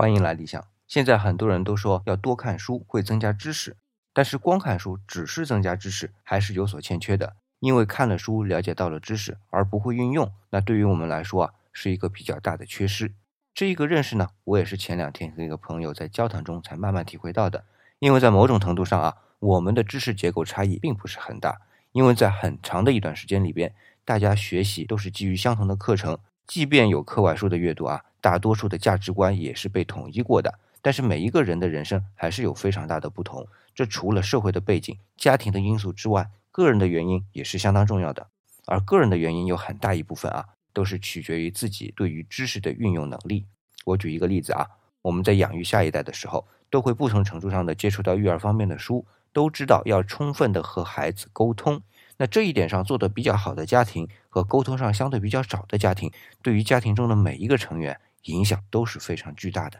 欢迎来理想。现在很多人都说要多看书会增加知识，但是光看书只是增加知识，还是有所欠缺的。因为看了书了解到了知识而不会运用，那对于我们来说啊是一个比较大的缺失。这一个认识呢，我也是前两天跟一个朋友在交谈中才慢慢体会到的。因为在某种程度上啊，我们的知识结构差异并不是很大，因为在很长的一段时间里边，大家学习都是基于相同的课程，即便有课外书的阅读啊，大多数的价值观也是被统一过的。但是每一个人的人生还是有非常大的不同，这除了社会的背景、家庭的因素之外，个人的原因也是相当重要的。而个人的原因有很大一部分啊，都是取决于自己对于知识的运用能力。我举一个例子啊，我们在养育下一代的时候，都会不同程度上的接触到育儿方面的书，都知道要充分的和孩子沟通。那这一点上做得比较好的家庭和沟通上相对比较少的家庭，对于家庭中的每一个成员影响都是非常巨大的。